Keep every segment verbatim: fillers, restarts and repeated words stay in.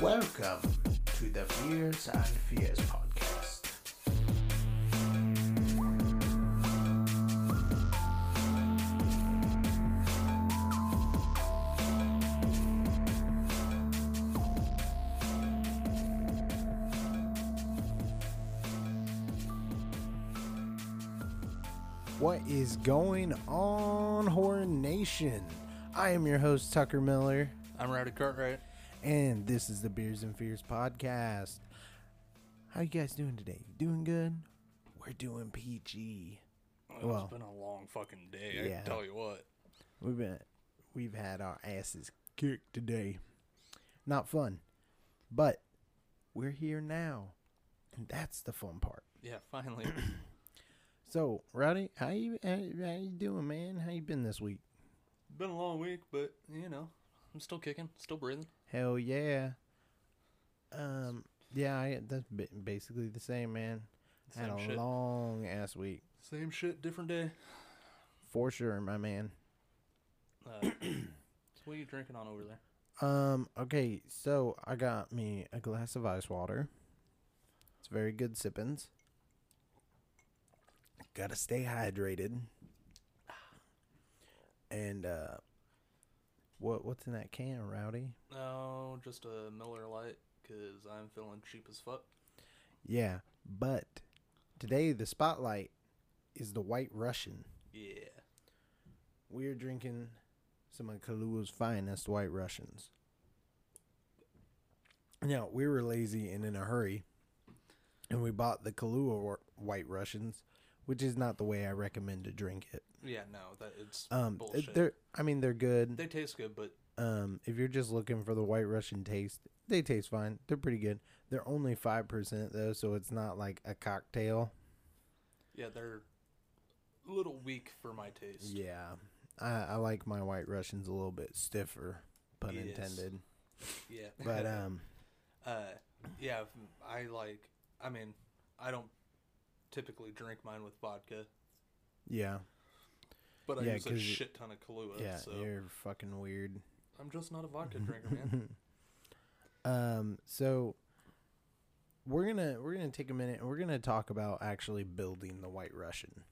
Welcome to the Beers and Fears Podcast. What is going on, Horror Nation? I am your host, Tucker Miller. I'm Rowdy Cartwright. And this is the Beers and Fears Podcast. How you guys doing today? Doing good? We're doing P G. Well, well, it's been a long fucking day. Yeah. I can tell you what. We've been, we've had our asses kicked today. Not fun. But we're here now. And that's the fun part. Yeah, finally. So, Rowdy, how you, how you doing, man? How you been this week? Been a long week, but, you know, I'm still kicking, still breathing. Hell yeah. Um, yeah, I, that's basically the same, man. Same Had a shit. long-ass week. Same shit, different day. For sure, my man. Uh, so what are you drinking on over there? Um, okay, so I got me a glass of ice water. It's very good sippins. Gotta stay hydrated. And uh, what what's in that can, Rowdy? Oh, just a Miller Lite, because I'm feeling cheap as fuck. Yeah, but today the spotlight is the White Russian. Yeah. We're drinking some of Kahlua's finest White Russians. Now, we were lazy and in a hurry, and we bought the Kahlua White Russians, which is not the way I recommend to drink it. Yeah, no, that it's um, bullshit. They're, I mean, they're good. They taste good, but um, if you're just looking for the White Russian taste, they taste fine. They're pretty good. They're only five percent, though, so it's not like a cocktail. Yeah, they're a little weak for my taste. Yeah, I, I like my White Russians a little bit stiffer, pun yes. intended. Yeah. But, um... uh, yeah, I like... I mean, I don't... typically drink mine with vodka. Yeah. But I yeah, use a shit ton of Kahlua. Yeah, so you're fucking weird. I'm just not a vodka drinker, man. Um, so we're gonna we're gonna take a minute and we're gonna talk about actually building the White Russian.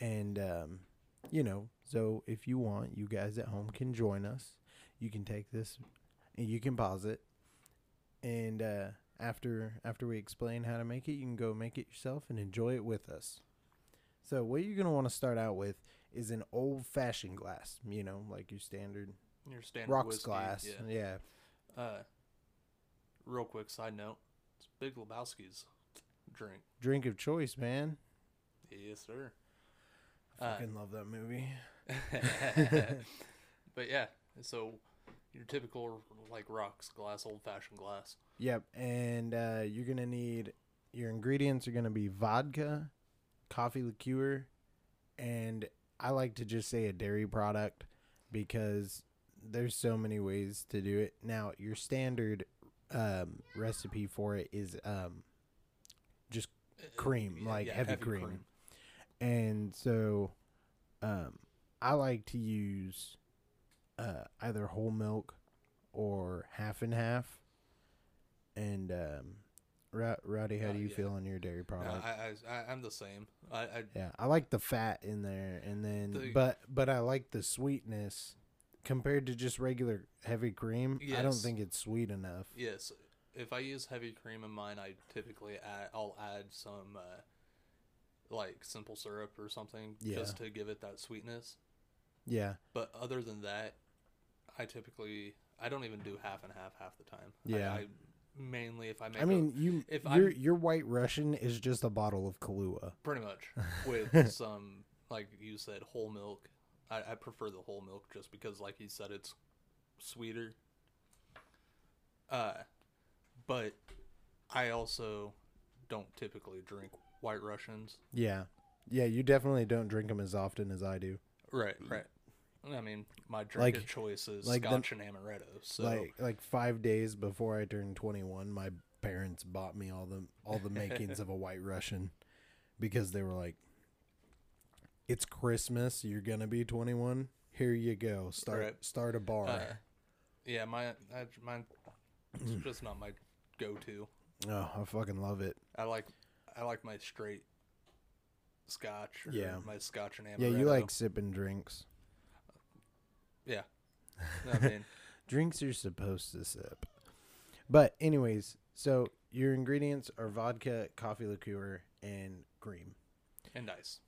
And um, you know, so if you want, you guys at home can join us. You can take this and you can pause it. And uh After after we explain how to make it, you can go make it yourself and enjoy it with us. So what you're going to want to start out with is an old-fashioned glass, you know, like your standard, your standard rocks whiskey, glass. Yeah. yeah. Uh, real quick side note, it's Big Lebowski's drink. Drink of choice, man. Yes, sir. I uh, fucking love that movie. But yeah, so... your typical, like, rocks glass, old-fashioned glass. Yep, and uh, you're going to need... your ingredients are going to be vodka, coffee liqueur, and I like to just say a dairy product because there's so many ways to do it. Now, your standard um, recipe for it is um, just cream, uh, like yeah, heavy, heavy cream. cream. And so um, I like to use... Uh, either whole milk or half and half. And um, Rowdy, how do you uh, yeah. feel on your dairy product? No, I, I, I'm the same. I, I yeah, I like the fat in there, and then the, but but I like the sweetness compared to just regular heavy cream. Yes. I don't think it's sweet enough. Yes, if I use heavy cream in mine, I typically add, I'll add some uh, like simple syrup or something yeah. just to give it that sweetness. Yeah, but other than that. I typically, I don't even do half and half half the time. Yeah, I, I mainly if I make. I mean, a, you if your your White Russian is just a bottle of Kahlua, pretty much, with some like you said whole milk. I, I prefer the whole milk just because, like you said, it's sweeter. Uh, but I also don't typically drink White Russians. Yeah, yeah, you definitely don't drink them as often as I do. Right, right. I mean, my drink like, of choice is like Scotch the, and amaretto. So, like, like five days before I turned twenty-one, my parents bought me all the all the makings of a White Russian because they were like, "It's Christmas, you're gonna be twenty-one. Here you go. Start right. start a bar." Uh, Yeah, my I, mine. It's just not my go-to. Oh, I fucking love it. I like, I like my straight Scotch. Or yeah, my Scotch and Amaretto. Yeah, you like sipping drinks. Yeah, I mean, drinks you're supposed to sip. But anyways, so your ingredients are vodka, coffee liqueur, and cream, and ice.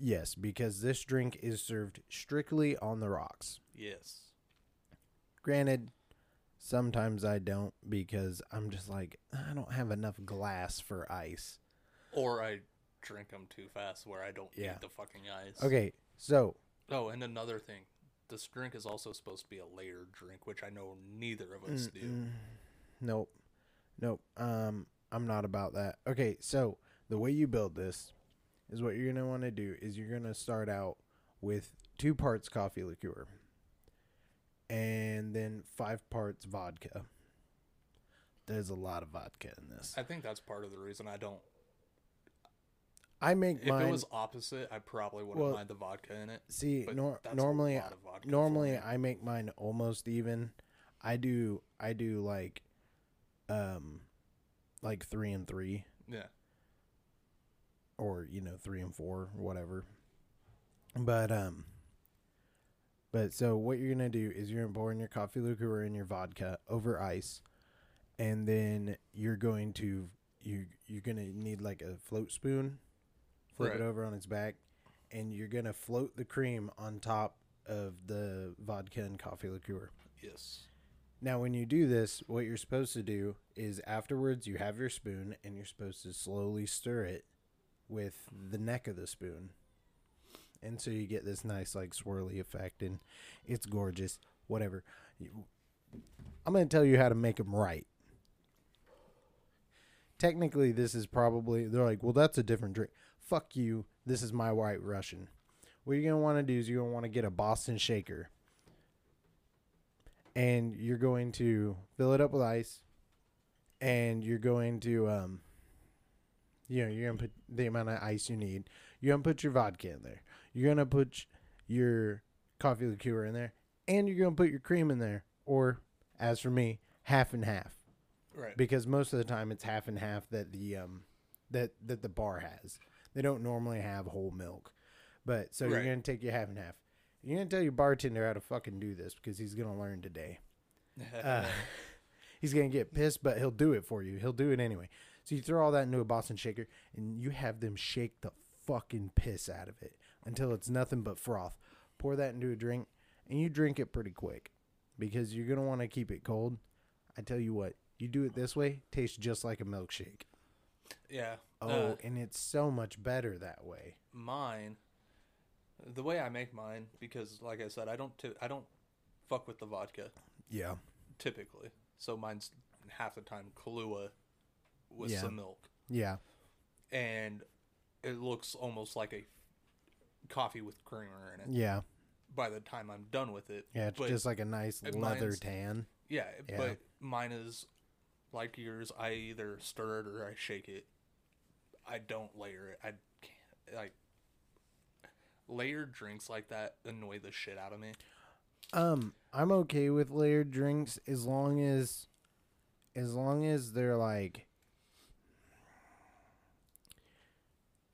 Yes, because this drink is served strictly on the rocks. Yes. Granted, sometimes I don't because I'm just like, I don't have enough glass for ice. Or I drink them too fast where I don't yeah. need the fucking ice. Okay, so. Oh, and another thing. This drink is also supposed to be a layered drink, which I know neither of us Mm-mm. do. Nope. Nope. Um, I'm not about that. Okay, so the way you build this is what you're going to want to do is you're going to start out with two parts coffee liqueur and then five parts vodka. There's a lot of vodka in this. I think that's part of the reason I don't. I make if mine. If it was opposite, I probably wouldn't well, mind the vodka in it. See, nor, normally, normally I make mine almost even. I do, I do like, um, like three and three. Yeah. Or, you know, three and four, whatever. But, um, but so what you're going to do is you're going to pour in your coffee liqueur and your vodka over ice. And then you're going to, you, you're going to need like a float spoon. Flip right. it over on its back. And you're going to float the cream on top of the vodka and coffee liqueur. Yes. Now, when you do this, what you're supposed to do is afterwards you have your spoon and you're supposed to slowly stir it with the neck of the spoon, and so you get this nice like swirly effect, and it's gorgeous. Whatever, I'm gonna tell you how to make them right. Technically, this is probably they're like, well, that's a different drink. Fuck you. This is my White Russian. What you're gonna want to do is you're gonna want to get a Boston shaker, and you're going to fill it up with ice, and you're going to um. You know, you're going to put the amount of ice you need. You're going to put your vodka in there. You're going to put your coffee liqueur in there. And you're going to put your cream in there. Or, as for me, half and half. Right. Because most of the time it's half and half that the um that, that the bar has. They don't normally have whole milk. But, so right. you're going to take your half and half. You're going to tell your bartender how to fucking do this because he's going to learn today. uh, he's going to get pissed, but he'll do it for you. He'll do it anyway. So you throw all that into a Boston shaker, and you have them shake the fucking piss out of it until it's nothing but froth. Pour that into a drink, and you drink it pretty quick because you're going to want to keep it cold. I tell you what, you do it this way, tastes just like a milkshake. Yeah. Oh, uh, and it's so much better that way. Mine, the way I make mine, because like I said, I don't t- I don't fuck with the vodka. Yeah. Typically. So mine's half the time Kahlua. With yeah. some milk. Yeah. And it looks almost like a coffee with creamer in it. Yeah. By the time I'm done with it. Yeah, it's but just like a nice leather tan. Yeah, yeah, but mine is like yours. I either stir it or I shake it. I don't layer it. I can't. Like, layered drinks like that annoy the shit out of me. Um, I'm okay with layered drinks as long as, as long as they're like.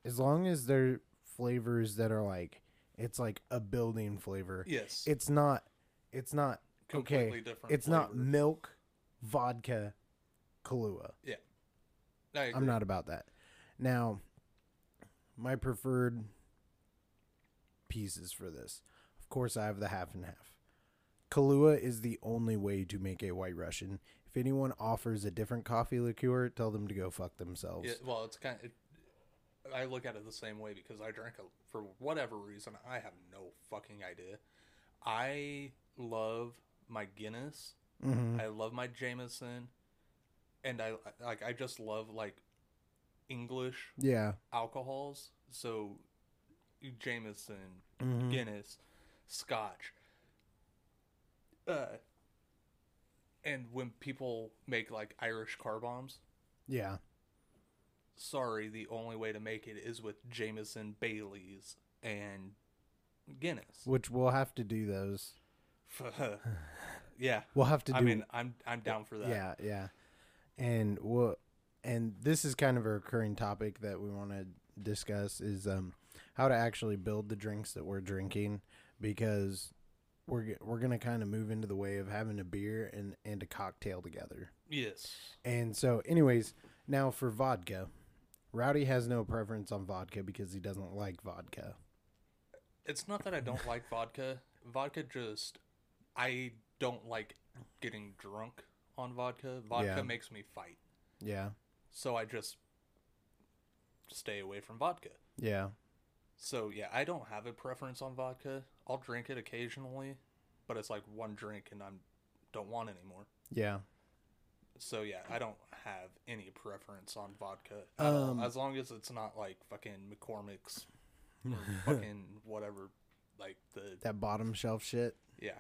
As long as they're flavors that are like, it's like a building flavor. Yes. It's not, it's not, completely okay, different it's flavors. Not milk, vodka, Kahlua. Yeah. I agree. I'm not about that. Now, my preferred pieces for this. Of course, I have the half and half. Kahlua is the only way to make a White Russian. If anyone offers a different coffee liqueur, tell them to go fuck themselves. Yeah, well, it's kind of... It, I look at it the same way because I drank, a, for whatever reason, I have no fucking idea. I love my Guinness. Mm-hmm. I love my Jameson. And I like I just love, like, English yeah. alcohols. So, Jameson, mm-hmm. Guinness, Scotch. Uh, and when people make, like, Irish car bombs. Yeah. Sorry, the only way to make it is with Jameson, Bailey's, and Guinness. Which we'll have to do those. Yeah. We'll have to do I mean, I'm I'm down for that. Yeah, yeah. And we'll, and this is kind of a recurring topic that we want to discuss is um how to actually build the drinks that we're drinking, because we're we're going to kind of move into the way of having a beer and, and a cocktail together. Yes. And so anyways, now for vodka. Rowdy has no preference on vodka because he doesn't like vodka. It's not that I don't like vodka. Vodka just, I don't like getting drunk on vodka. Vodka yeah. makes me fight. Yeah. So I just stay away from vodka. Yeah. So, yeah, I don't have a preference on vodka. I'll drink it occasionally, but it's like one drink and I don't want anymore. Yeah. So, yeah, I don't have any preference on vodka. Um, as long as it's not like fucking McCormick's or fucking whatever, like the... That bottom shelf shit? Yeah.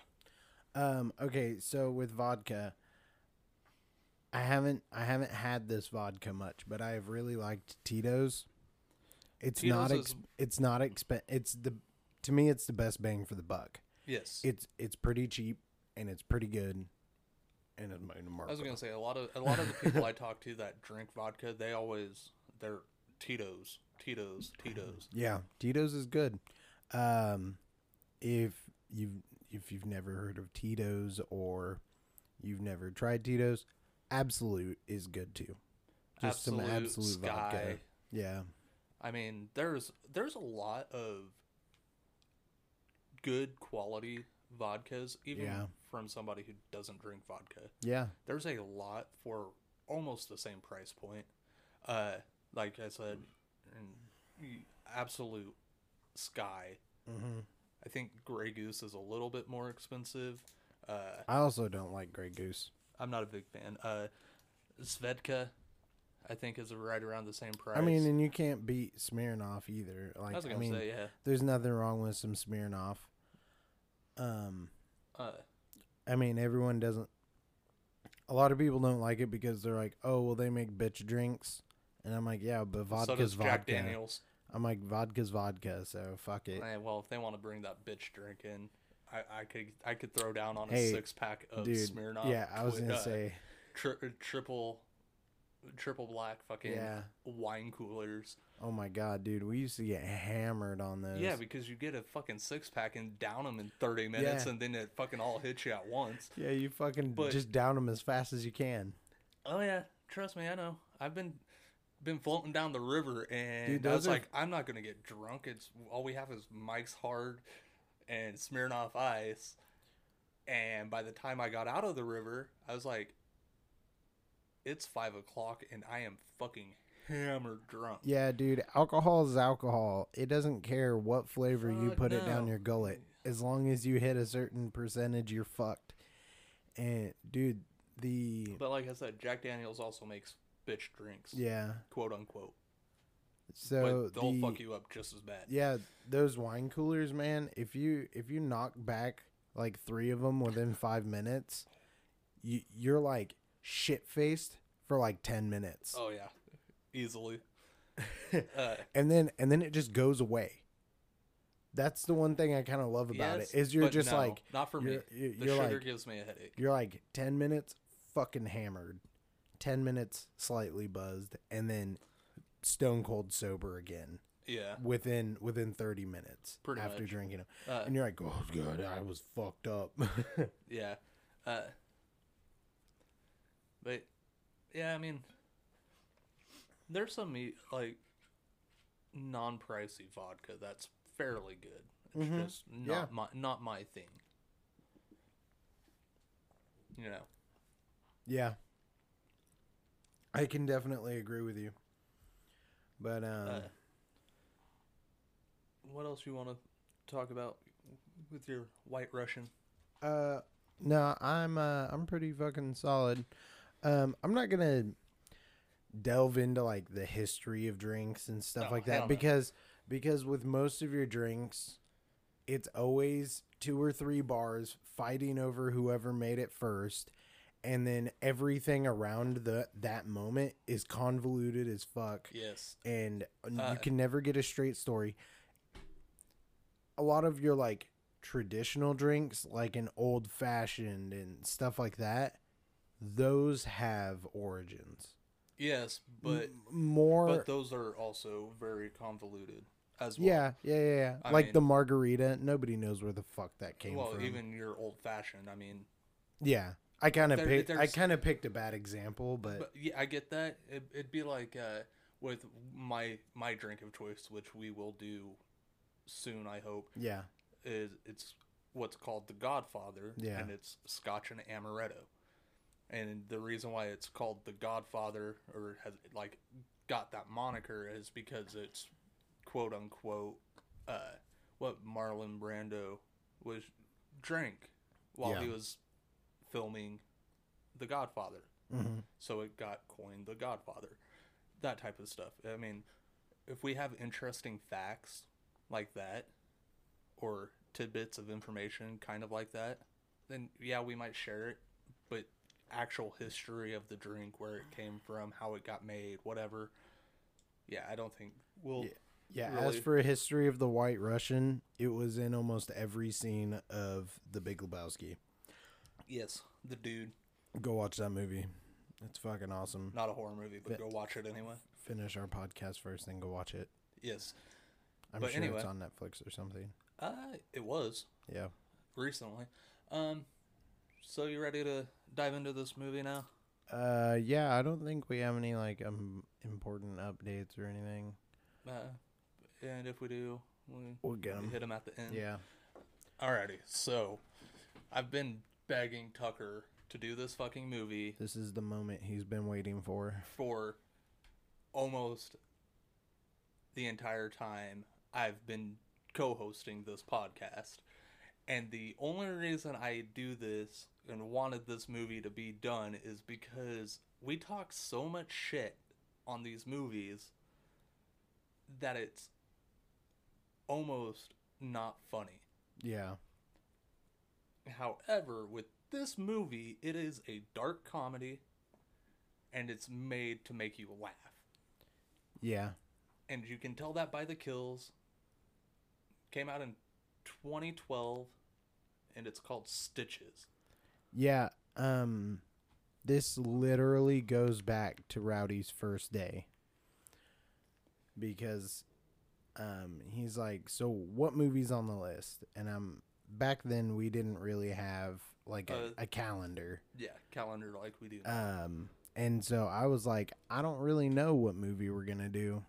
Um, okay, so with vodka, I haven't I haven't had this vodka much, but I have really liked Tito's. It's Tito's not ex- is... it's not expen- it's the to me it's the best bang for the buck. Yes. It's it's pretty cheap and it's pretty good. And it might I was gonna say a lot of a lot of the people I talk to that drink vodka, they always they're Tito's, Tito's, Tito's. Yeah, Tito's is good. Um, if you've if you've never heard of Tito's or you've never tried Tito's, Absolute is good too. Just Absolute, some Absolute Sky. Vodka. Yeah. I mean, there's there's a lot of good quality vodkas, even yeah. from somebody who doesn't drink vodka. Yeah. There's a lot for almost the same price point. Uh, like I said, Absolute Sky. Mm-hmm. I think Grey Goose is a little bit more expensive. Uh, I also don't like Grey Goose. I'm not a big fan. Uh, Svedka, I think, is right around the same price. I mean, and you can't beat Smirnoff either. Like, I was going to say, yeah. There's nothing wrong with some Smirnoff. Um, uh, I mean, everyone doesn't. A lot of people don't like it because they're like, "Oh, well, they make bitch drinks," and I'm like, "Yeah, but vodka's so does vodka." Jack Daniels. I'm like, "Vodka's vodka, so fuck it." Hey, well, if they want to bring that bitch drink in, I, I could I could throw down on a hey, six pack of dude, Smirnoff. Yeah, I was with, gonna uh, say tri- triple triple black fucking yeah. wine coolers. Oh my god, dude, we used to get hammered on those. Yeah, because you get a fucking six pack and down them in thirty minutes, yeah. and then it fucking all hits you at once. Yeah, you fucking but, just down them as fast as you can. Oh yeah, trust me, I know. I've been been floating down the river, and dude, I was are... like, I'm not gonna get drunk. It's all we have is Mike's Hard and Smirnoff Ice. And by the time I got out of the river, I was like, it's five o'clock, and I am fucking hammered drunk. Yeah, dude, alcohol is alcohol. It doesn't care what flavor Fuck you put no. it down your gullet. As long as you hit a certain percentage, you're fucked. And dude, the but like I said, Jack Daniels also makes bitch drinks. Yeah, quote unquote. So but they'll the, fuck you up just as bad. Yeah, those wine coolers, man. If you if you knock back like three of them within five minutes, you you're like shit faced for like ten minutes. Oh yeah. Easily. Uh, and then and then it just goes away. That's the one thing I kind of love about yes, it is you're just no, like not for me. You're, the you're sugar like, gives me a headache. You're like ten minutes fucking hammered, ten minutes slightly buzzed, and then stone cold sober again. Yeah. Within within thirty minutes Pretty after much. drinking them, uh, and you're like, oh god, I was fucked up. yeah. Uh, but yeah, I mean. There's some, like, non-pricey vodka that's fairly good. It's mm-hmm. just not, yeah. my, not my thing. You know? Yeah. I can definitely agree with you. But, uh... uh what else you want to talk about with your White Russian? Uh, no, I'm, uh, I'm pretty fucking solid. Um, I'm not gonna... delve into like the history of drinks and stuff oh, like that because no. because with most of your drinks it's always two or three bars fighting over whoever made it first, and then everything around the that moment is convoluted as fuck. Yes. And uh, you can never get a straight story. A lot of your like traditional drinks, like an old fashioned and stuff like that, those have origins. Yes, but M- more. But those are also very convoluted as well. Yeah, yeah, yeah. yeah. I like mean, the margarita, nobody knows where the fuck that came well, from. Well, even your old fashioned. I mean. Yeah, I kind of picked. I kind of picked a bad example, but, but yeah, I get that. It, it'd be like uh, with my my drink of choice, which we will do soon, I hope. Yeah. Is it's what's called the Godfather, yeah. and it's Scotch and Amaretto. And the reason why it's called the Godfather, or has like got that moniker, is because it's quote unquote uh, what Marlon Brando was drank while yeah. he was filming the Godfather. Mm-hmm. So it got coined the Godfather. That type of stuff. I mean, if we have interesting facts like that, or tidbits of information kind of like that, then yeah, we might share it, but actual history of the drink, where it came from, how it got made, whatever, yeah, I don't think we'll yeah, yeah really... As for a history of the White Russian, it was in almost every scene of the Big Lebowski. Yes, the dude. Go watch that movie. It's fucking awesome. Not a horror movie, but fin- go watch it anyway. Finish our podcast first, then go watch it. Yes. I'm but sure anyway, it's on Netflix or something. Uh, it was. Yeah. Recently. Um, so you ready to dive into this movie now? Uh, yeah, I don't think we have any, like, um, important updates or anything. Uh, and if we do, we we'll get them. Hit them at the end. Yeah. Alrighty, so I've been begging Tucker to do this fucking movie. This is the moment he's been waiting for. For almost the entire time I've been co-hosting this podcast. And the only reason I do this and wanted this movie to be done is because we talk so much shit on these movies that it's almost not funny. Yeah. However, with this movie, it is a dark comedy, and it's made to make you laugh. Yeah. And you can tell that by the kills. Came out in twenty twelve, and it's called Stitches. Yeah, um, this literally goes back to Rowdy's first day. Because um, he's like, so what movie's on the list? And I'm... Back then, we didn't really have, like, a, uh, a calendar. Yeah, calendar like we do now. Um, and so I was like, I don't really know what movie we're going to do.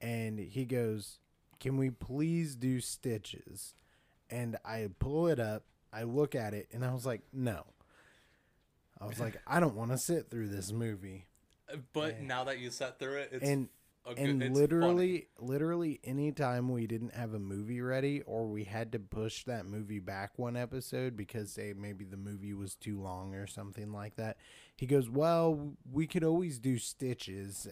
And he goes, can we please do Stitches? And I pull it up, I look at it, and I was like, no. I was like, I don't want to sit through this movie. But and, now that you sat through it, it's... And, Good, and literally, funny. literally any time we didn't have a movie ready, or we had to push that movie back one episode because, say, maybe the movie was too long or something like that, he goes, well, we could always do Stitches.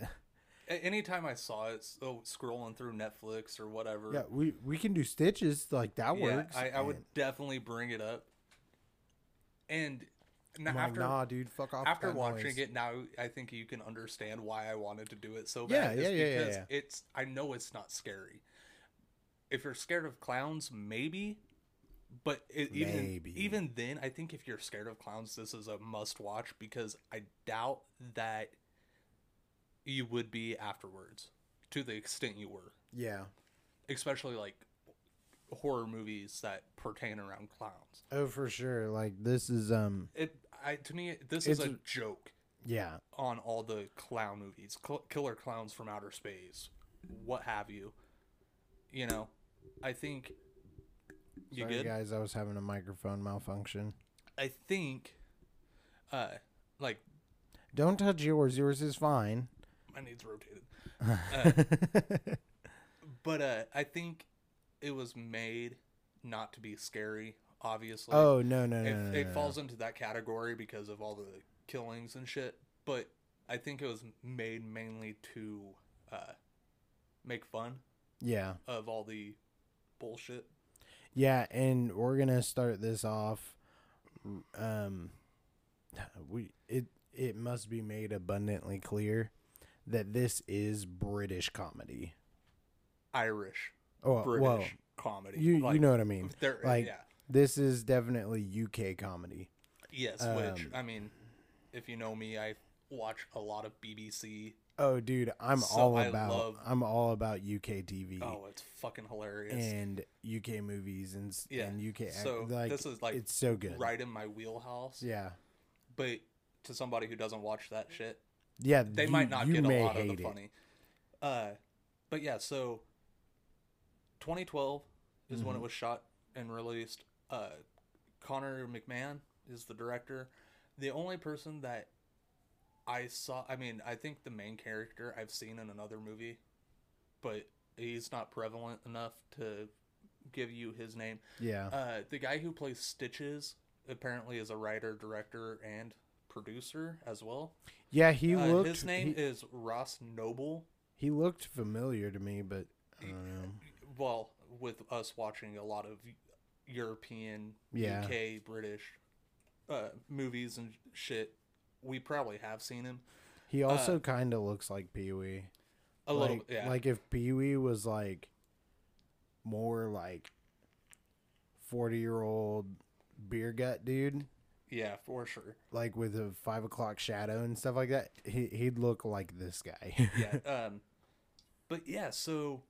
Anytime I saw it, so scrolling through Netflix or whatever. Yeah, we, we can do Stitches. Like, that yeah, works. I, I would definitely bring it up. And... Now, like, after, nah, dude, fuck off. After watching noise. it, now I think you can understand why I wanted to do it so bad. Yeah, yeah, yeah, because yeah, yeah. It's, I know it's not scary. If you're scared of clowns, maybe. But it, maybe. even even then, I think if you're scared of clowns, this is a must-watch, because I doubt that you would be afterwards to the extent you were. Yeah. Especially, like, horror movies that pertain around clowns. Oh, for sure. Like, this is um it I to me this is a joke. Yeah. On all the clown movies, Cl- killer clowns from outer space, what have you. You know, I think you Sorry, good? guys, I was having a microphone malfunction. I think uh like don't touch yours. Yours is fine. My knees rotated. Uh, but uh I think it was made not to be scary, obviously. Oh, no, no, no. It, no, no, it no. falls into that category because of all the killings and shit. But I think it was made mainly to uh, make fun. Yeah. Of all the bullshit. Yeah, and we're going to start this off. Um, we it It must be made abundantly clear that this is British comedy. Irish. Oh, British. comedy. You like, you know what I mean? Like yeah. This is definitely U K comedy. Yes, um, which I mean, if you know me, I watch a lot of B B C. Oh, dude, I'm so all about love, I'm all about U K T V. Oh, it's fucking hilarious. And U K movies and, yeah. and U K. So like, this is like it's so good, right in my wheelhouse. Yeah, but to somebody who doesn't watch that shit, yeah, they you, might not get a lot of the it. funny. Uh, but yeah, so twenty twelve is mm-hmm. when it was shot and released. Uh, Connor McMahon is the director. The only person that I saw, I mean, I think the main character I've seen in another movie, but he's not prevalent enough to give you his name. Yeah. Uh, the guy who plays Stitches apparently is a writer, director, and producer as well. Yeah, he uh, looked... His name he, is Ross Noble. He looked familiar to me, but I don't know. Well, with us watching a lot of European, yeah. U K, British uh, movies and shit, we probably have seen him. He also uh, kind of looks like Pee-wee. A like, little bit, yeah. Like if Pee-wee was like more like forty-year-old beer gut dude. Yeah, for sure. Like with a five o'clock shadow and stuff like that, he, he'd look like this guy. yeah. Um, but yeah, so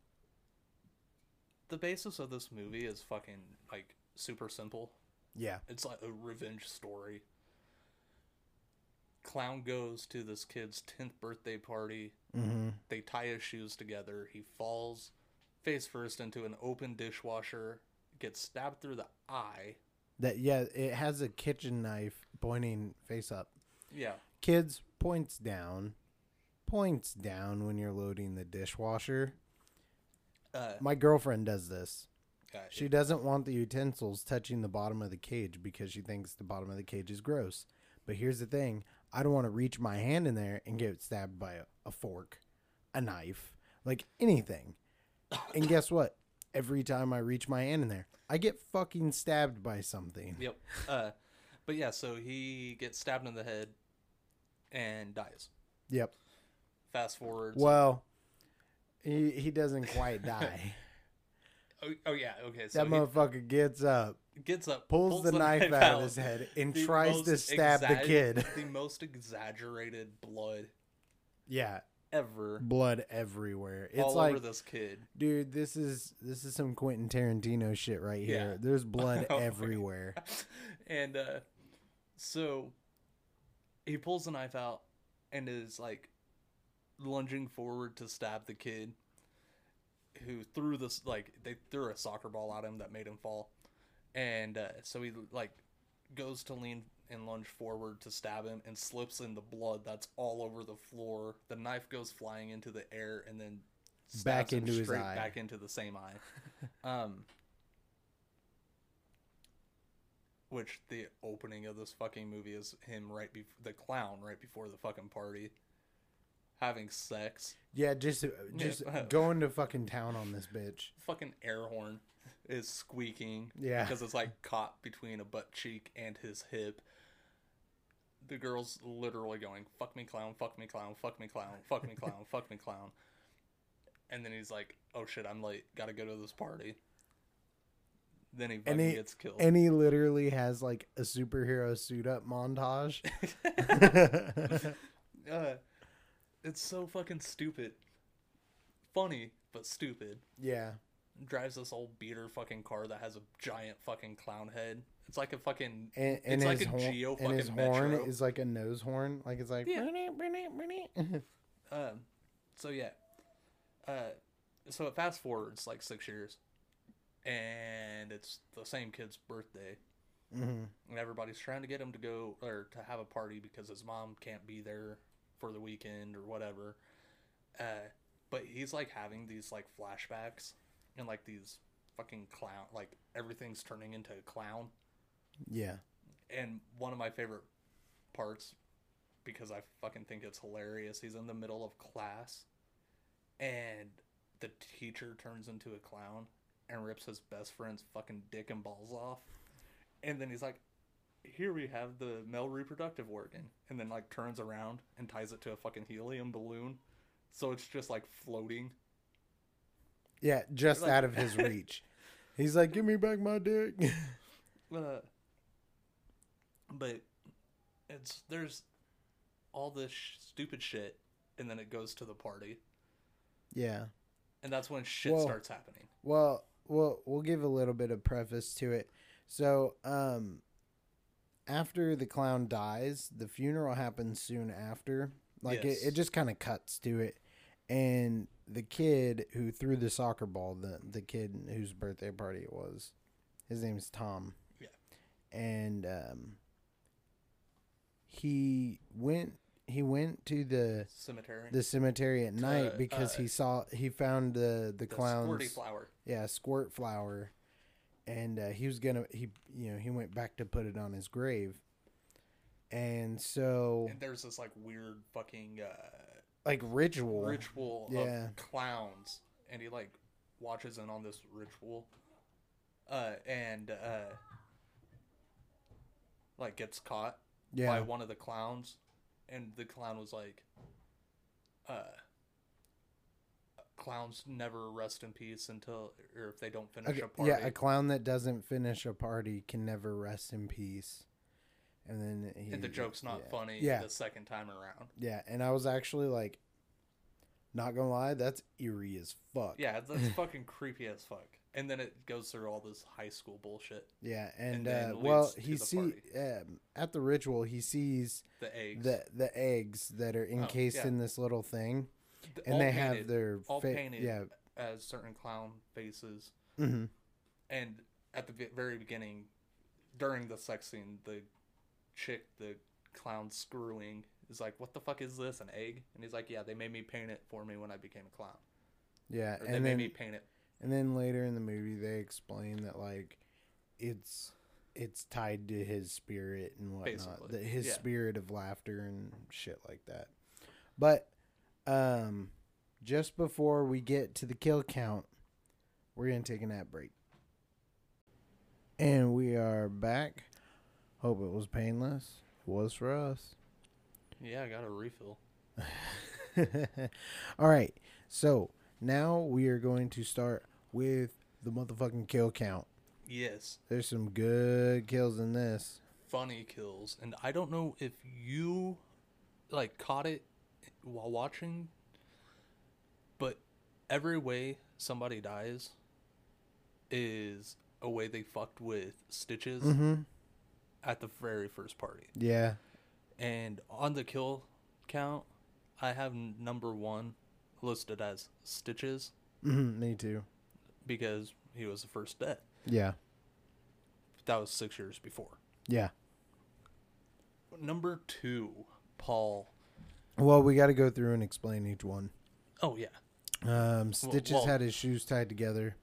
the basis of this movie is fucking like super simple. Yeah. It's like a revenge story. Clown goes to this kid's tenth birthday party. Mm-hmm. They tie his shoes together. He falls face first into an open dishwasher, gets stabbed through the eye. That yeah, it has a kitchen knife pointing face up. Yeah. Kids, points down. Points down when you're loading the dishwasher. Uh, My girlfriend does this. Uh, she yeah. doesn't want the utensils touching the bottom of the cage because she thinks the bottom of the cage is gross. But here's the thing. I don't want to reach my hand in there and get stabbed by a, a fork, a knife, like anything. And guess what? Every time I reach my hand in there, I get fucking stabbed by something. Yep. Uh, but yeah, so he gets stabbed in the head and dies. Yep. Fast forward. Well, he he doesn't quite die. oh, oh, yeah. Okay. So that motherfucker gets up. Gets up, pulls, pulls the, the knife, knife out, out of his head, and the tries to stab the kid. The most exaggerated blood, yeah, ever. Blood everywhere. It's all like, over this kid, dude. This is this is some Quentin Tarantino shit right here. Yeah. There's blood everywhere, and uh, so he pulls the knife out and is like lunging forward to stab the kid, who threw this like they threw a soccer ball at him that made him fall. And uh, so he, like, goes to lean and lunge forward to stab him and slips in the blood that's all over the floor. The knife goes flying into the air and then stabs him straight back into the same eye. um, which the opening of this fucking movie is him right before the clown right before the fucking party having sex. Yeah, just just yeah. going to fucking town on this bitch. Fucking air horn is squeaking, yeah, because it's like caught between a butt cheek and his hip. The girl's literally going, "Fuck me, clown! Fuck me, clown! Fuck me, clown! Fuck me, clown! Fuck me, clown!" And then he's like, "Oh shit, I'm late. Gotta go to this party." Then he fucking he, gets killed, and he literally has like a superhero suit up montage. uh, it's so fucking stupid, funny but stupid. Yeah. Drives this old beater fucking car that has a giant fucking clown head. It's like a fucking and, and it's like a horn, Geo fucking and his horn Metro. Is like a nose horn. Like it's like yeah. um so yeah. Uh so it fast forwards like six years and it's the same kid's birthday. Mm-hmm. And everybody's trying to get him to go or to have a party because his mom can't be there for the weekend or whatever. Uh but he's like having these like flashbacks. And, like, these fucking clown... Like, everything's turning into a clown. Yeah. And one of my favorite parts, because I fucking think it's hilarious, he's in the middle of class, and the teacher turns into a clown and rips his best friend's fucking dick and balls off. And then he's like, here we have the male reproductive organ. And then, like, turns around and ties it to a fucking helium balloon. So it's just, like, floating... Yeah, just like, out of his reach. He's like, give me back my dick. uh, but it's there's all this sh- stupid shit, and then it goes to the party. Yeah. And that's when shit well, starts happening. Well, well, we'll give a little bit of preface to it. So, um, after the clown dies, the funeral happens soon after. Like, yes. it, it just kind of cuts to it. And the kid who threw the soccer ball, the, the kid whose birthday party it was, his name's Tom. Yeah. And um, he went he went to the cemetery the cemetery at night uh, because uh, he saw he found the the, the clown's squirty flower. Yeah, squirt flower. And uh, he was gonna he you know he went back to put it on his grave. And so and there's this like weird fucking uh, like ritual ritual yeah. of clowns, and he like watches in on this ritual uh, and uh, like gets caught yeah. by one of the clowns, and the clown was like uh, clowns never rest in peace until or if they don't finish okay, a party. Yeah, a clown that doesn't finish a party can never rest in peace. And then he, and the joke's not yeah. funny yeah. the second time around. Yeah, and I was actually like, not gonna lie, that's eerie as fuck. Yeah, that's fucking creepy as fuck. And then it goes through all this high school bullshit. Yeah, and, and uh, well, he sees um, at the ritual he sees the eggs, the, the eggs that are encased oh, yeah. in this little thing, the, and they painted, have their all fa- painted yeah. as certain clown faces. Mm-hmm. And at the very beginning, during the sex scene, the chick the clown screwing is like, what the fuck is this, an egg? And he's like, yeah, they made me paint it for me when I became a clown. Yeah, or and they then, made me paint it. And then later in the movie they explain that like it's it's tied to his spirit and whatnot. The, his yeah. spirit of laughter and shit like that. But um just before we get to the kill count, we're gonna take a nap break. And we are back. Hope it was painless. It was for us. Yeah, I got a refill. All right. So now we are going to start with the motherfucking kill count. Yes. There's some good kills in this. Funny kills. And I don't know if you like caught it while watching, but every way somebody dies is a way they fucked with Stitches. Mm-hmm. At the very first party. Yeah. And on the kill count, I have number one listed as Stitches. Mm-hmm, me too. Because he was the first death. Yeah. That was six years before. Yeah. Number two, Paul. Well, we got to go through and explain each one. Oh, yeah. Um, Stitches well, well, had his shoes tied together.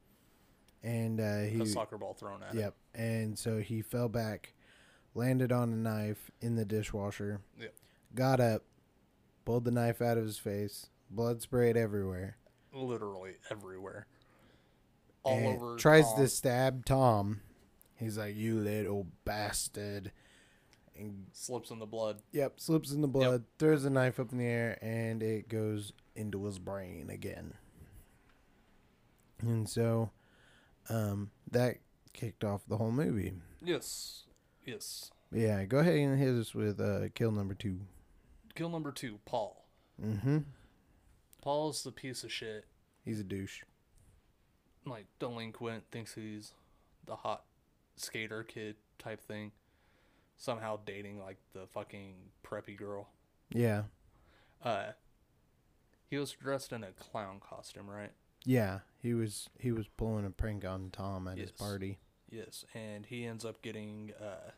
And uh, he... a soccer ball thrown at him. Yep. It. And so he fell back. Landed on a knife in the dishwasher. Yep. Got up, pulled the knife out of his face. Blood sprayed everywhere. Literally everywhere. All and over. Tries Tom. to stab Tom. He's like, "You little bastard!" And slips in the blood. Yep, slips in the blood. Yep. Throws the knife up in the air, and it goes into his brain again. And so, um, that kicked off the whole movie. Yes. Yes. Yeah, go ahead and hit us with uh, kill number two. Kill number two, Paul. Mm-hmm. Paul's the piece of shit. He's a douche. Like, delinquent, thinks he's the hot skater kid type thing. Somehow dating, like, the fucking preppy girl. Yeah. Uh, he was dressed in a clown costume, right? Yeah, he was he was pulling a prank on Tom at yes. his party. Yes, and he ends up getting uh,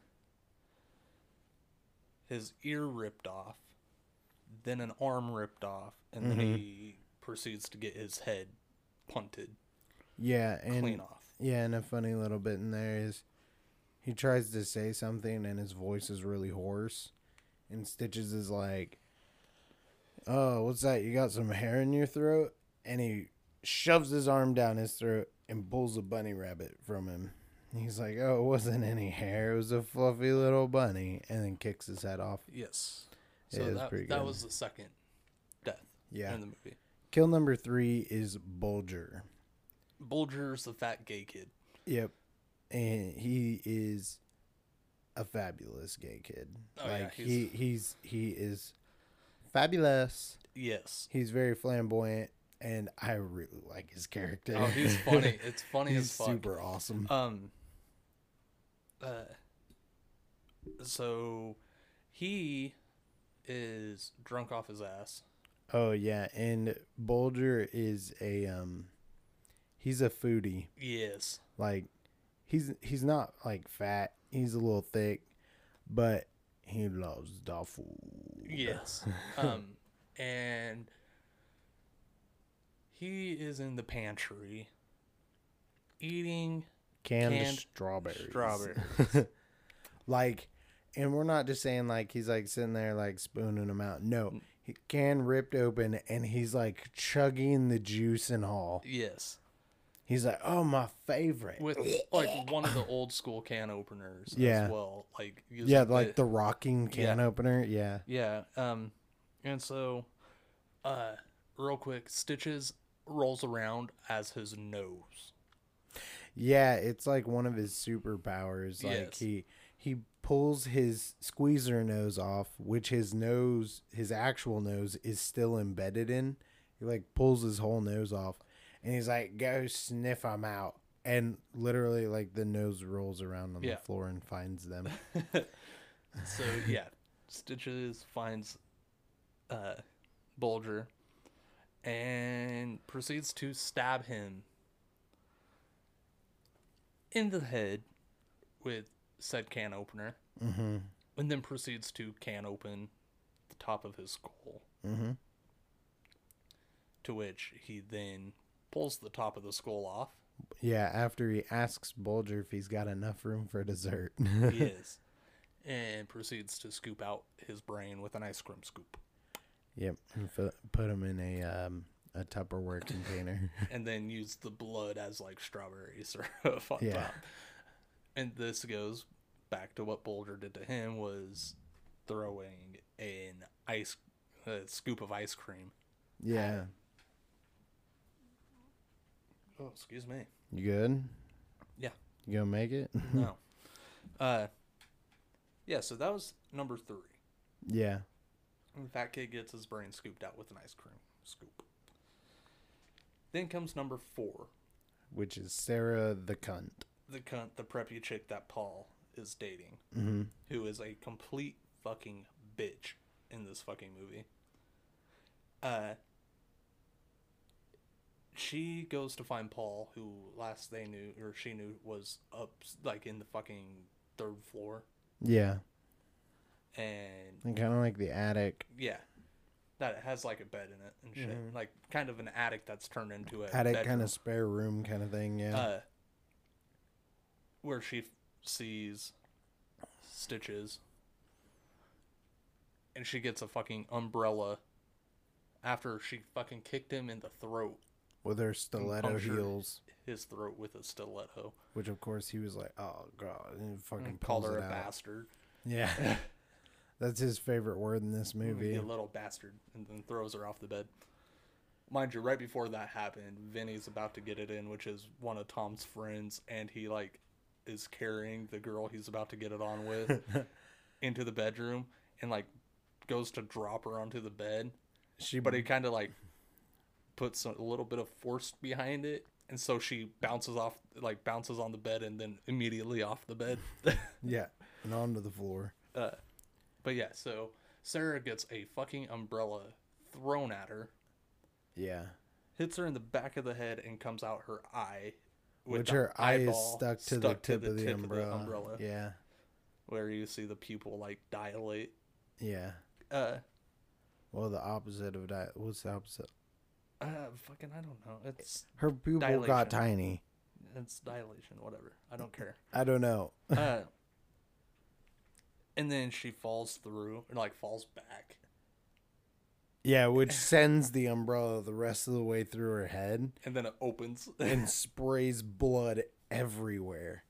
his ear ripped off, then an arm ripped off, and mm-hmm. then he proceeds to get his head punted. Yeah, and clean off. Yeah, and a funny little bit in there is he tries to say something, and his voice is really hoarse, and Stitches is like, "Oh, what's that? You got some hair in your throat?" And he shoves his arm down his throat and pulls a bunny rabbit from him. He's like, "Oh, it wasn't any hair. It was a fluffy little bunny." And then kicks his head off. Yes. So it that, was, pretty that good. was the second death yeah. in the movie. Kill number three is Bulger. Bulger's the fat gay kid. Yep. And he is a fabulous gay kid. Oh, like yeah, he's... he he's he is fabulous. Yes. He's very flamboyant, and I really like his character. Oh, he's funny. It's funny he's as fuck. Super awesome. Um uh so he is drunk off his ass. Oh yeah, and Bulger is a um he's a foodie. Yes. Like he's he's not like fat, he's a little thick, but he loves the food. Yes. um and he is in the pantry eating canned, canned strawberries. Strawberries. Like, and we're not just saying like he's like sitting there like spooning them out. No. He can ripped open and he's like chugging the juice and all. Yes. He's like, oh, my favorite. With like one of the old school can openers yeah. as well. Like Yeah, the, like the rocking can yeah. opener. Yeah. Yeah. Um and so uh real quick, Stitches rolls around as his nose. Yeah, it's like one of his superpowers. Like yes. he he pulls his squeezer nose off, which his nose, his actual nose, is still embedded in. He like pulls his whole nose off, and he's like, "Go sniff them out," and literally like the nose rolls around on yeah. the floor and finds them. So yeah, Stitches finds uh, Bulger and proceeds to stab him in the head with said can opener, mm-hmm. and then proceeds to can open the top of his skull, mm-hmm. to which he then pulls the top of the skull off. Yeah, after he asks Bulger if he's got enough room for dessert. He is, and proceeds to scoop out his brain with an ice cream scoop. Yep, and f- put him in a um, a Tupperware container. And then use the blood as like strawberry syrup on yeah. top. And this goes back to what Bulger did to him, was throwing an ice, a scoop of ice cream. Yeah. Oh, excuse me. You good? Yeah. You gonna make it? No. Uh. Yeah. So that was number three. Yeah. And the fat kid gets his brain scooped out with an ice cream scoop. Then comes number four, which is Sarah the cunt. The cunt, the preppy chick that Paul is dating, mm-hmm. who is a complete fucking bitch in this fucking movie. Uh, she goes to find Paul, who last they knew, or she knew, was up, like, in the fucking third floor. Yeah. And... and kind of like the attic. Yeah. That it has, like, a bed in it and shit. Mm-hmm. Like, kind of an attic that's turned into a attic, kind of spare room kind of thing, yeah. Uh, where she f- sees Stitches, and she gets a fucking umbrella after she fucking kicked him in the throat with her stiletto heels. His throat with a stiletto, which of course he was like, "Oh god," and fucking and called her a out. bastard. Yeah, that's his favorite word in this movie. A little bastard, and then throws her off the bed. Mind you, right before that happened, Vinny's about to get it in, which is one of Tom's friends, and he like. is carrying the girl he's about to get it on with into the bedroom, and like goes to drop her onto the bed. She, but he kind of like puts a little bit of force behind it, and so she bounces off, like bounces on the bed, and then immediately off the bed. Yeah, and onto the floor. Uh, but yeah, so Sarah gets a fucking umbrella thrown at her. Yeah, hits her in the back of the head and comes out her eye. Which her eye is stuck to the tip of the umbrella. Yeah. Where you see the pupil, like, dilate. Yeah. Uh. Well, the opposite of dilate. What's the opposite? Uh, fucking, I don't know. It's her pupil got tiny. It's dilation, whatever. I don't care. I don't know. uh. And then she falls through, or, like, falls back. Yeah, which sends the umbrella the rest of the way through her head. And then it opens. And sprays blood everywhere.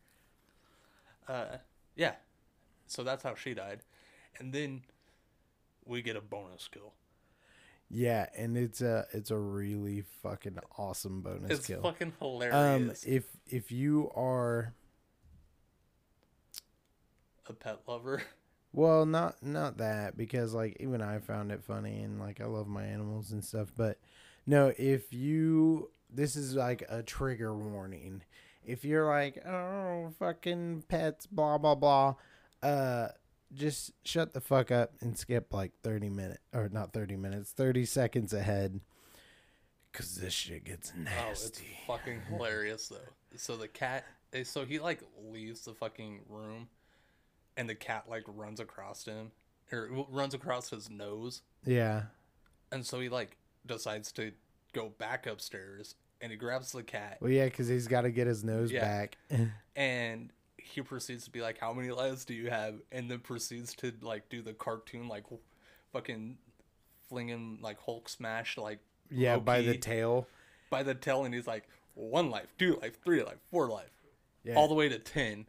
Uh, yeah. So that's how she died. And then we get a bonus kill. Yeah, and it's a it's a really fucking awesome bonus it's kill. It's fucking hilarious. Um, if if you are a pet lover, well, not not that, because like even I found it funny, and like I love my animals and stuff. But no, if you this is like a trigger warning. If you're like, oh, fucking pets, blah blah blah, uh. just shut the fuck up and skip like thirty minutes or not thirty minutes, thirty seconds ahead. Cause this shit gets nasty. Oh, it's fucking hilarious though. So the cat, so he like leaves the fucking room and the cat like runs across him or runs across his nose. Yeah. And so he like decides to go back upstairs and he grabs the cat. Well, yeah. Cause he's got to get his nose yeah. back. And he proceeds to be like, how many lives do you have? And then proceeds to like do the cartoon, like fucking flinging like Hulk smash, like yeah, Loki, by the tail, by the tail. And he's like, one life, two life, three life, four life, yeah. all the way to ten.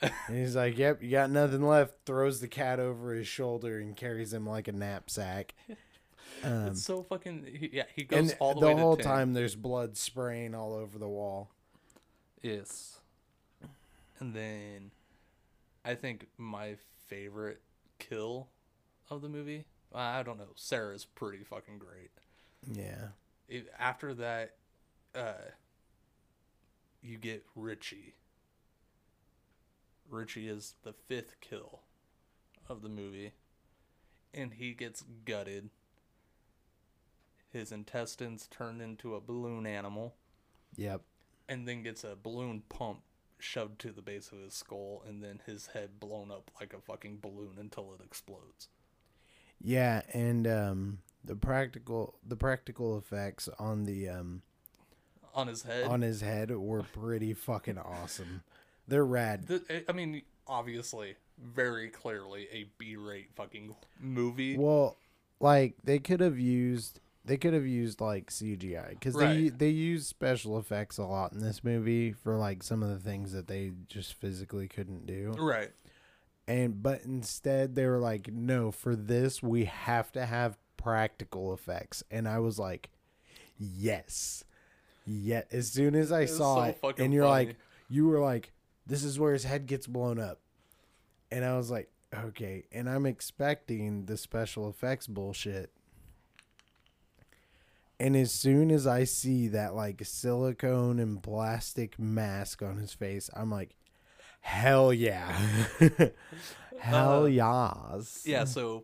And he's like, yep, you got nothing left. Throws the cat over his shoulder and carries him like a knapsack. Um, it's so fucking, yeah, he goes and all the, the way to ten. The whole time there's blood spraying all over the wall. Yes. And then I think my favorite kill of the movie, I don't know, Sarah's pretty fucking great. Yeah. It, after that, uh, you get Richie. Richie is the fifth kill of the movie. And he gets gutted. His intestines turned into a balloon animal. Yep. And then gets a balloon pump shoved to the base of his skull, and then his head blown up like a fucking balloon until it explodes. Yeah, and um, the practical the practical effects on the um, on his head on his head were pretty fucking awesome. They're rad. The, I mean, obviously, very clearly a B-rate fucking movie. Well, like they could have used they could have used like C G I, because right. they they use special effects a lot in this movie for like some of the things that they just physically couldn't do. Right. And but instead they were like, no, for this we have to have practical effects, and I was like, yes, yeah. As soon as I it saw so it, and you're funny. like, you were like, this is where his head gets blown up, and I was like, okay, and I'm expecting the special effects bullshit. And as soon as I see that, like, silicone and plastic mask on his face, I'm like, hell yeah. Hell uh, yas. Yeah, so,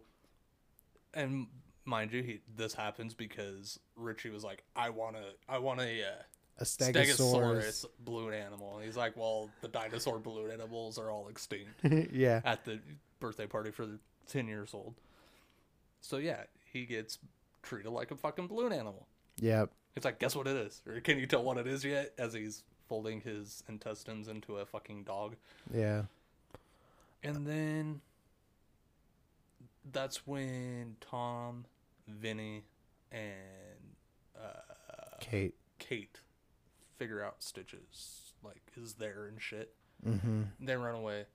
and mind you, he, this happens because Richie was like, I want to, I want a, uh, a stegosaurus. stegosaurus balloon animal. And he's like, well, the dinosaur balloon animals are all extinct. Yeah. At the birthday party for the ten years old. So, yeah, he gets treated like a fucking balloon animal. Yeah. It's like, guess what it is? Or can you tell what it is yet? As he's folding his intestines into a fucking dog. Yeah. And then that's when Tom, Vinny, and uh, Kate Kate figure out Stitches like is there and shit. Mm-hmm. They run away.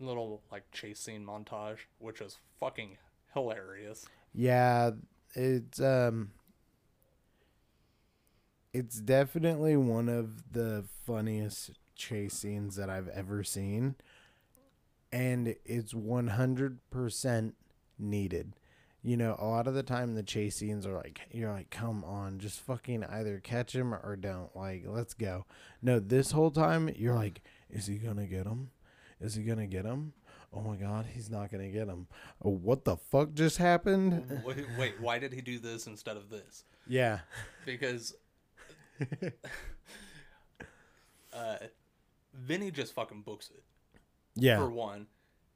Little like chase scene montage, which is fucking hilarious. Yeah, it's um, it's definitely one of the funniest chase scenes that I've ever seen, and it's one hundred percent needed. You know, a lot of the time the chase scenes are like, you're like, come on, just fucking either catch him or don't. Like, let's go. No, this whole time you're like, is he gonna get him? Is he gonna get him? Oh my God, he's not going to get him. Oh, what the fuck just happened? Wait, wait, why did he do this instead of this? Yeah. Because uh, Vinny just fucking books it. Yeah. For one.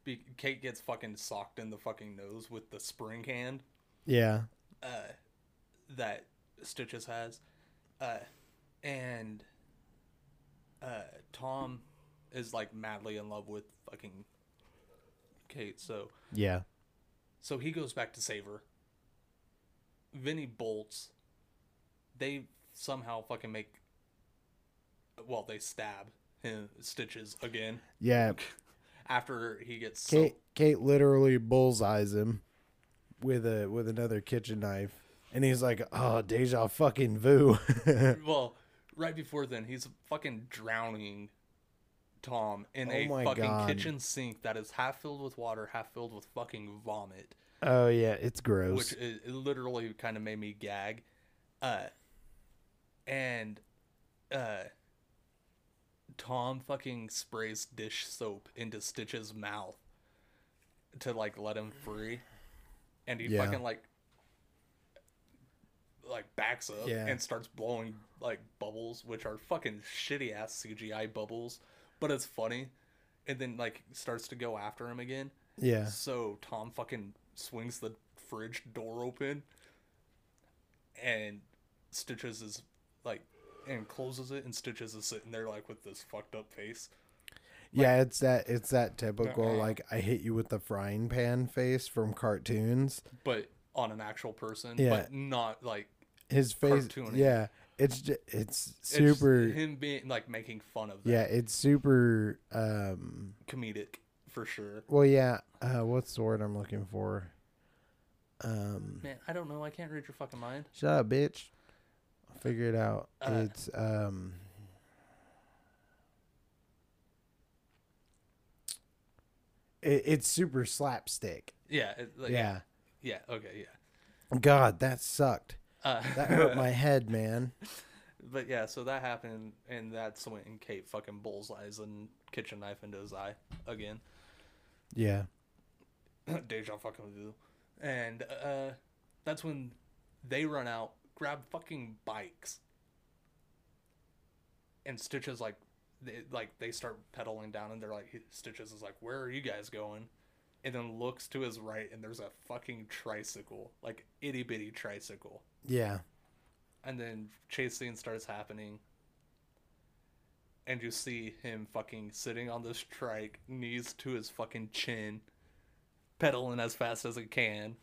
Be- Kate gets fucking socked in the fucking nose with the spring hand. Yeah. Uh, that Stitches has. Uh, and uh, Tom is like madly in love with fucking Kate, so yeah, so he goes back to save her. Vinny bolts. They somehow fucking make. Well, they stab him, Stitches again. Yeah, after he gets Kate, so... Kate literally bullseyes him. with a with another kitchen knife, and he's like, "Oh, deja fucking vu." Well, right before then, he's fucking drowning Tom in oh a fucking God. kitchen sink that is half filled with water, half filled with fucking vomit. Oh yeah, it's gross. Which it, it literally kind of made me gag. Uh, and uh, Tom fucking sprays dish soap into Stitch's mouth to like let him free, and he yeah. fucking like like backs up yeah. and starts blowing like bubbles, which are fucking shitty ass C G I bubbles, but it's funny. And then like starts to go after him again. Yeah. So Tom fucking swings the fridge door open, and Stitches is like and closes it, and Stitches is sitting there like with this fucked up face. Like, yeah, it's that it's that typical uh-uh. like I hit you with the frying pan face from cartoons, but on an actual person, yeah. but not like his face. Cartoony. Yeah, it's just, it's super it's him being like making fun of them. Yeah, it's super um, comedic for sure. Well, yeah. Uh, what's the word I'm looking for? Um, Man, I don't know. I can't read your fucking mind. Shut up, bitch. I'll figure it out. Uh, it's um. It's super slapstick. Yeah. It, like, yeah. Yeah. Okay. Yeah. God, that sucked. Uh, that hurt my head, man. But yeah, so that happened, and that's when Kate fucking bullseyes and kitchen knife into his eye again. Yeah. Deja fucking vu. And uh, that's when they run out, grab fucking bikes, and Stitches like. They, like they start pedaling down, and they're like, Stitches is like, "Where are you guys going?" And then looks to his right, and there's a fucking tricycle, like itty bitty tricycle. Yeah. And then chase scene starts happening, and you see him fucking sitting on this trike, knees to his fucking chin, pedaling as fast as he can,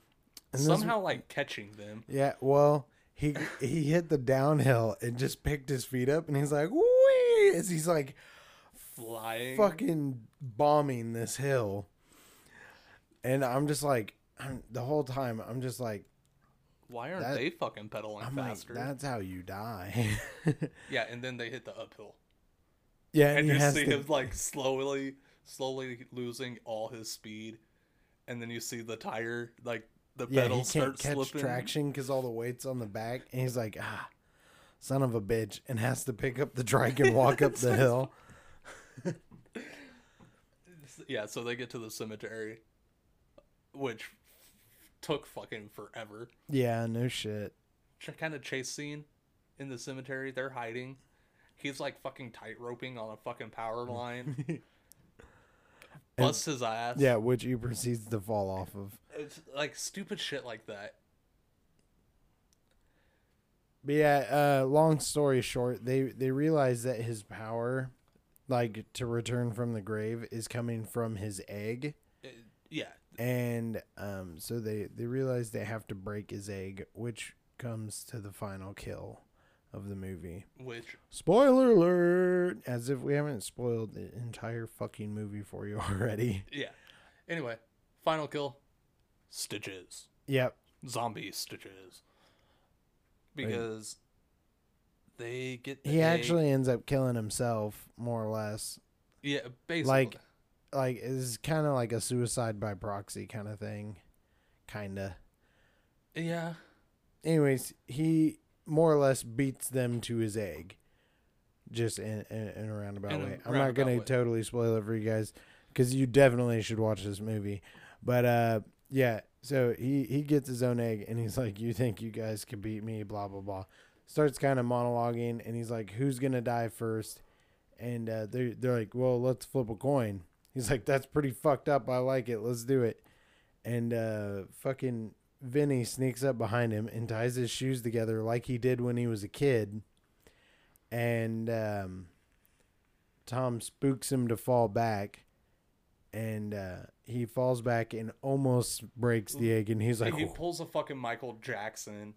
and somehow this... like catching them. Yeah. Well, he he hit the downhill and just picked his feet up, and he's like, "Woo!" As he's like flying, fucking bombing this hill, and I'm just like, I'm, the whole time I'm just like, why aren't that, they fucking pedaling I'm faster? Like, that's how you die. Yeah, and then they hit the uphill. Yeah, and, and you see to... him like slowly, slowly losing all his speed, and then you see the tire, like the yeah, pedals start slipping. He can't catch traction because all the weight's on the back, and he's like, ah. Son of a bitch, and has to pick up the trike and walk up the hill. Yeah, so they get to the cemetery, which took fucking forever. Yeah, no shit. Kind of chase scene in the cemetery. They're hiding. He's like fucking tight roping on a fucking power line. Busts and, his ass. Yeah, which he proceeds to fall off of. It's like stupid shit like that. But yeah, uh, long story short, they, they realize that his power, like, to return from the grave is coming from his egg. Uh, yeah. And um, so they, they realize they have to break his egg, which comes to the final kill of the movie. Which? Spoiler alert! As if we haven't spoiled the entire fucking movie for you already. Yeah. Anyway, final kill. Stitches. Yep. Zombie Stitches. Because right. they get the he egg. Actually ends up killing himself, more or less. Yeah, basically. Like, like it's kind of like a suicide by proxy kind of thing. Kind of. Yeah. Anyways, he more or less beats them to his egg. Just in, in, in a roundabout in a way. Roundabout I'm not going to totally spoil it for you guys, because you definitely should watch this movie. But, uh, yeah. So he, he gets his own egg, and he's like, "You think you guys can beat me, blah, blah, blah." Starts kind of monologuing, and he's like, "Who's going to die first?" And uh, they're, they're like, "Well, let's flip a coin." He's like, "That's pretty fucked up. I like it. Let's do it." And uh, fucking Vinny sneaks up behind him and ties his shoes together like he did when he was a kid. And um, Tom spooks him to fall back. And uh, he falls back and almost breaks the egg, and he's like, and he pulls a fucking Michael Jackson,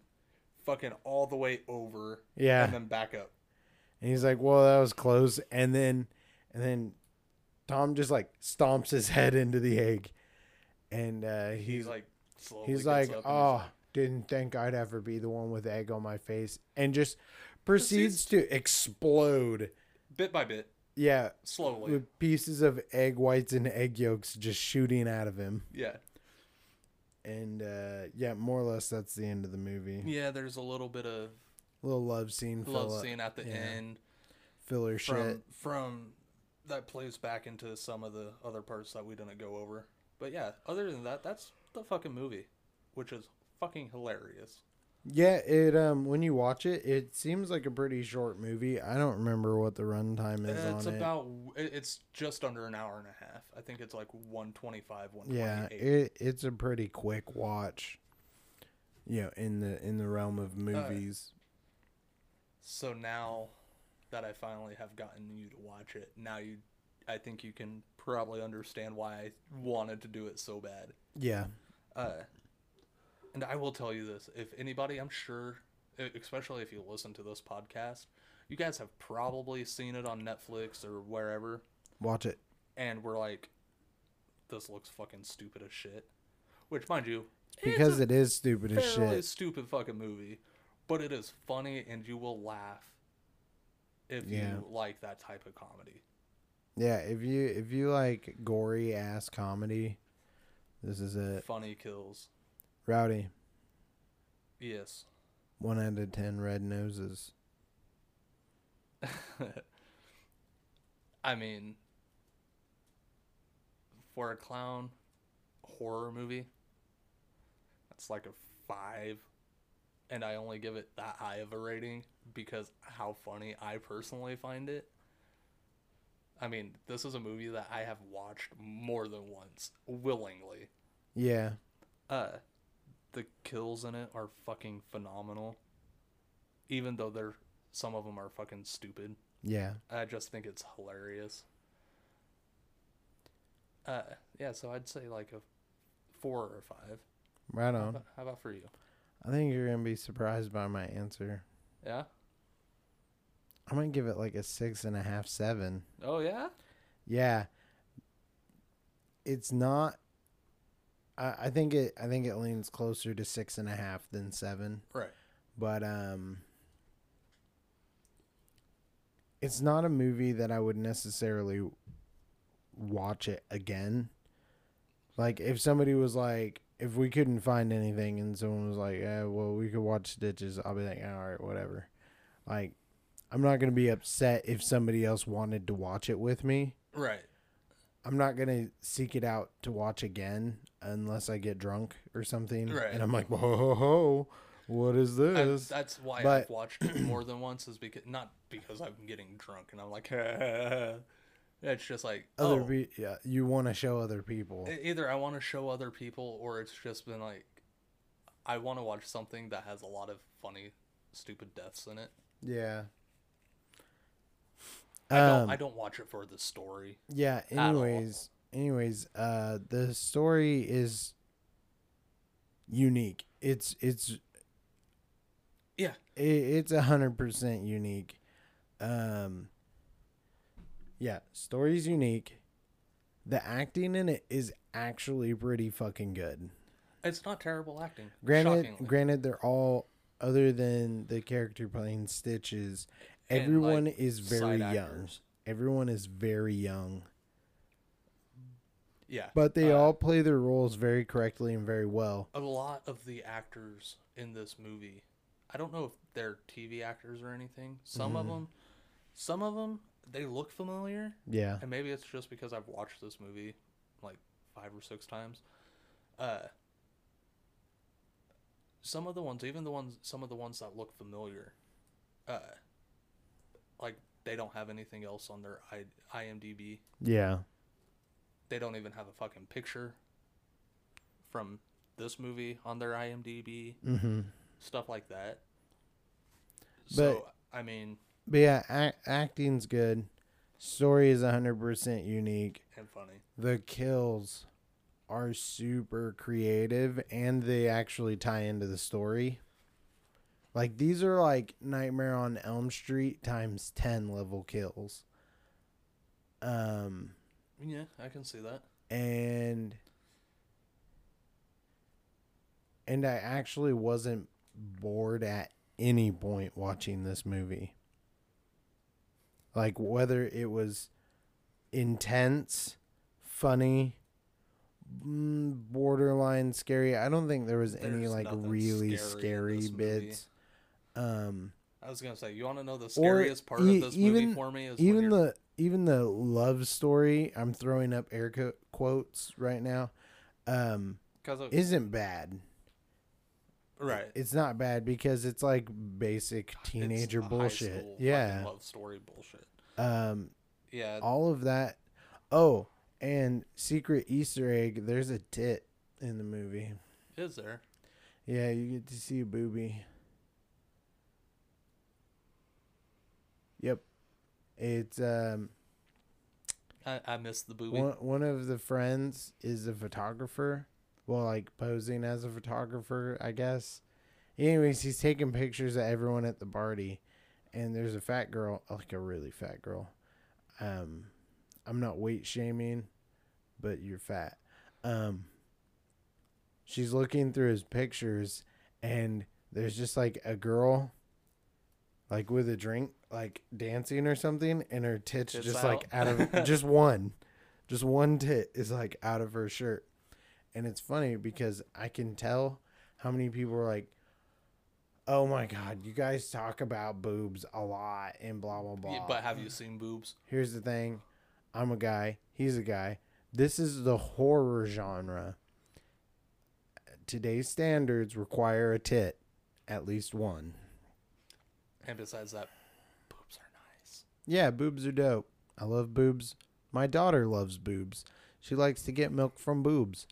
fucking all the way over, yeah, and then back up. And he's like, "Well, that was close." And then, and then, Tom just like stomps his head into the egg, and uh, he's, he's like, slowly he's like, oh, didn't think I'd ever be the one with egg on my face, and just proceeds, proceeds to explode bit by bit. Yeah, slowly, with pieces of egg whites and egg yolks just shooting out of him. Yeah. And uh, yeah, more or less that's the end of the movie. Yeah, there's a little bit of a little love scene, love fella, scene at the yeah. end, filler from, shit from that plays back into some of the other parts that we didn't go over. But yeah, other than that, that's the fucking movie, which is fucking hilarious. Yeah, it um when you watch it, it seems like a pretty short movie. I don't remember what the runtime is. It's on about it. It's just under an hour and a half. I think it's like one twenty-five, one twenty-eight. Yeah, it it's a pretty quick watch. You know, in the in the realm of movies. Uh, so now that I finally have gotten you to watch it, now you I think you can probably understand why I wanted to do it so bad. Yeah. Uh And I will tell you this, if anybody, I'm sure, especially if you listen to this podcast, you guys have probably seen it on Netflix or wherever. Watch it. And we're like, this looks fucking stupid as shit. Which, mind you, because it is stupid as shit. It's a stupid fucking movie, but it is funny and you will laugh if yeah. you like that type of comedy. Yeah, if you if you like gory ass comedy, this is it. Funny kills. Rowdy. Yes. One out of ten red noses. I mean, for a clown horror movie, that's like a five. And I only give it that high of a rating because how funny I personally find it. I mean, this is a movie that I have watched more than once, willingly. Yeah. Uh... The kills in it are fucking phenomenal, even though they're some of them are fucking stupid. Yeah, I just think it's hilarious. Uh, yeah, so I'd say like a four or five. Right on. How about, how about for you? I think you're gonna be surprised by my answer. Yeah. I'm gonna give it like a six and a half, seven. Oh yeah. Yeah. It's not. I think it. I think it leans closer to six and a half than seven. Right. But um, it's not a movie that I would necessarily watch it again. Like if somebody was like, if we couldn't find anything, and someone was like, "Yeah, well, we could watch Stitches," I'll be like, "All right, whatever." Like, I'm not gonna be upset if somebody else wanted to watch it with me. Right. I'm not going to seek it out to watch again unless I get drunk or something. Right. And I'm like, whoa, ho, ho, what is this? I, that's why but, I've watched it more than once is because not because I'm getting drunk and I'm like, it's just like, other oh, be- yeah, you want to show other people. Either I want to show other people or it's just been like, I want to watch something that has a lot of funny, stupid deaths in it. Yeah. I don't, um, I don't watch it for the story. Yeah, anyways, anyways, uh, the story is unique. It's, it's, yeah, it, it's a hundred percent unique. Um, yeah, story's unique. The acting in it is actually pretty fucking good. It's not terrible acting. Granted, shockingly. granted, they're all, other than the character playing Stitches, everyone like is very young. Everyone is very young. Yeah. But they uh, all play their roles very correctly and very well. A lot of the actors in this movie, I don't know if they're T V actors or anything. Some mm. of them, some of them, they look familiar. Yeah. And maybe it's just because I've watched this movie like five or six times. Uh, some of the ones, even the ones, some of the ones that look familiar, uh, like, they don't have anything else on their I M D B. Yeah. They don't even have a fucking picture from this movie on their I M D B. Mm-hmm. Stuff like that. But, so, I mean... But, yeah, act, acting's good. Story is one hundred percent unique. And funny. The kills are super creative, and they actually tie into the story. Like, these are, like, Nightmare on Elm Street times ten level kills. Um, yeah, I can see that. And and I actually wasn't bored at any point watching this movie. Like, whether it was intense, funny, borderline scary, I don't think there was There's any like really scary, scary bits. Um, I was gonna say, you want to know the scariest part e- of this even, movie for me is even the even the love story. I'm throwing up air co- quotes right now. Um, because it isn't bad. Right, it's not bad because it's like basic teenager bullshit. School, yeah, love story bullshit. Um, yeah, all of that. Oh, and secret Easter egg. There's a tit in the movie. Is there? Yeah, you get to see a boobie. Yep, it's um. I, I missed the boobie. One, one of the friends is a photographer. Well, like, posing as a photographer, I guess. Anyways, he's taking pictures of everyone at the party. And there's a fat girl, like a really fat girl. Um, I'm not weight shaming, but you're fat. Um, she's looking through his pictures, and there's just, like, a girl, like, with a drink, like, dancing or something. And her tit's it's just, out. like, out of, just one. Just one tit is, like, out of her shirt. And it's funny because I can tell how many people are like, oh, my God, you guys talk about boobs a lot and blah, blah, blah. Yeah, but have you seen boobs? Here's the thing. I'm a guy. He's a guy. This is the horror genre. Today's standards require a tit, at least one. And besides that, boobs are nice. Yeah, boobs are dope. I love boobs. My daughter loves boobs. She likes to get milk from boobs.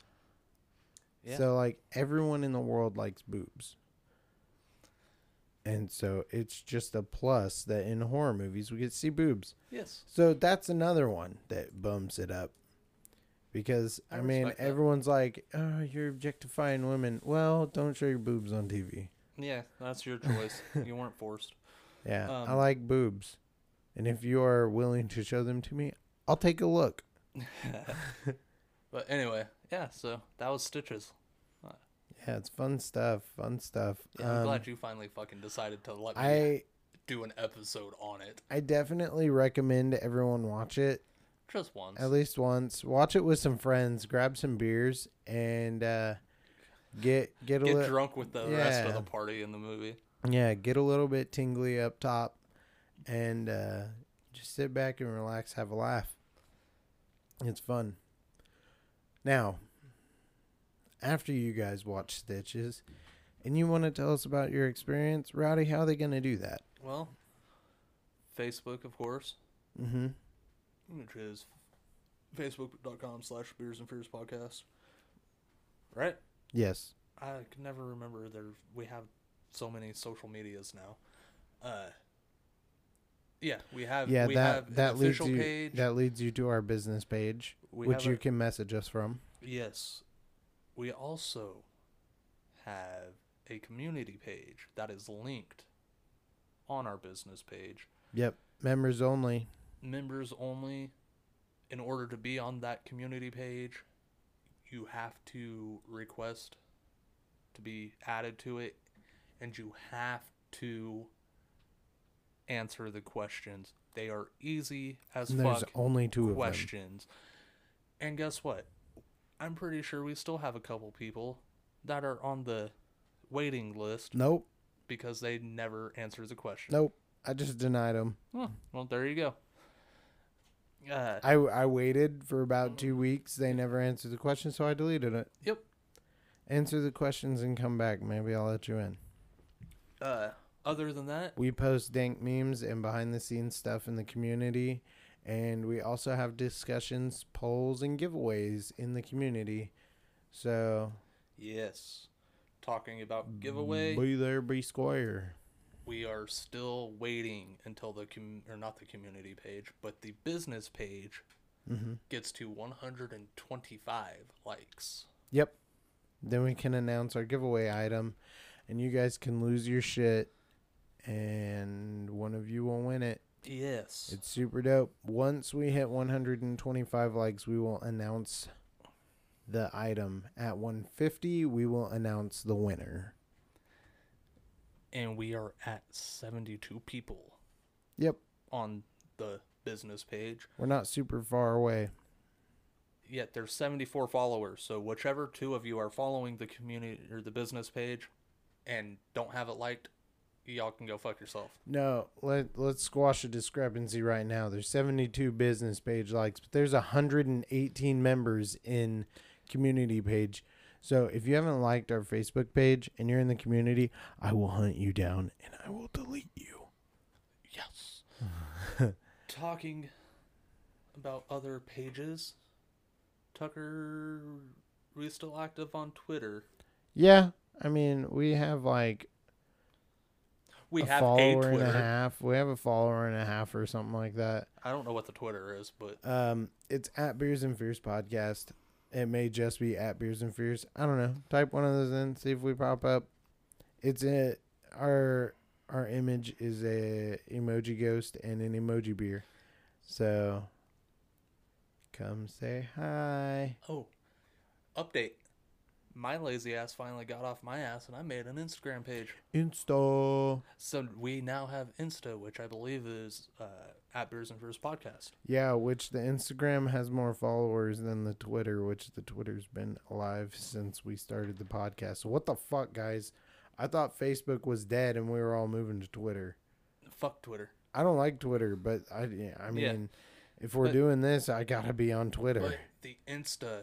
Yeah. So, like, everyone in the world likes boobs. And so it's just a plus that in horror movies we get to see boobs. Yes. So that's another one that bumps it up. Because, I, I mean, everyone's that. like, oh, you're objectifying women. Well, don't show your boobs on T V. Yeah, that's your choice. You weren't forced. Yeah, um, I like boobs. And if you are willing to show them to me, I'll take a look. But anyway... Yeah, so that was Stitches. Yeah, it's fun stuff. Fun stuff. Yeah, I'm um, glad you finally fucking decided to let me I, do an episode on it. I definitely recommend everyone watch it. Just once. At least once. Watch it with some friends. Grab some beers and uh, get get a get li- drunk with the yeah. rest of the party in the movie. Yeah, get a little bit tingly up top, and uh, just sit back and relax, have a laugh. It's fun. Now, after you guys watch Stitches, and you want to tell us about your experience, Rowdy, how are they going to do that? Well, Facebook, of course. Mm-hmm. Which is facebook.com slash Beers and Fears Podcast. Right? Yes. I can never remember. There, we have so many social medias now. Uh, yeah, we have, yeah, we that, have that an official leads you, page. That leads you to our business page. We Which you a, can message us from. Yes. We also have a community page that is linked on our business page. Yep. Members only. Members only. In order to be on that community page, you have to request to be added to it, and you have to answer the questions. They are easy as and fuck. There's only two questions. Of them. And guess what? I'm pretty sure we still have a couple people that are on the waiting list. Nope. Because they never answer the question. Nope. I just denied them. Oh, well, there you go. Uh, I, I waited for about two weeks. They never answered the question, so I deleted it. Yep. Answer the questions and come back. Maybe I'll let you in. Uh, other than that, we post dank memes and behind-the-scenes stuff in the community. And we also have discussions, polls, and giveaways in the community. So, yes, talking about giveaway. Be there, be square. We are still waiting until the com- or not the community page, but the business page mm-hmm. gets to one hundred twenty-five likes. Yep. Then we can announce our giveaway item, and you guys can lose your shit, and one of you will win it. Yes. It's super dope. Once we hit one hundred twenty-five likes, we will announce the item at one fifty. We will announce the winner. And we are at seventy-two people. Yep. On the business page. We're not super far away. Yet there's seventy-four followers. So whichever two of you are following the community or the business page and don't have it liked, y'all can go fuck yourself. No, let, let's squash a discrepancy right now. There's seventy-two business page likes, but there's one hundred eighteen members in community page. So if you haven't liked our Facebook page and you're in the community, I will hunt you down and I will delete you. Yes. Talking about other pages, Tucker, we still active on Twitter. Yeah. I mean, we have like we a have follower a and a half. We have a follower and a half or something like that. I don't know what the Twitter is, but um, it's at Beers and Fears Podcast. It may just be at Beers and Fears. I don't know. Type one of those in, see if we pop up. It's a, our our image is a emoji ghost and an emoji beer. So come say hi. Oh, update. My lazy ass finally got off my ass and I made an Instagram page. Insta. So we now have Insta, which I believe is uh, at Beers and Fears Podcast. Yeah, which the Instagram has more followers than the Twitter, which the Twitter's been alive since we started the podcast. So what the fuck, guys? I thought Facebook was dead and we were all moving to Twitter. Fuck Twitter. I don't like Twitter, but I, I mean, yeah. if we're but, doing this, I gotta be on Twitter. But the Insta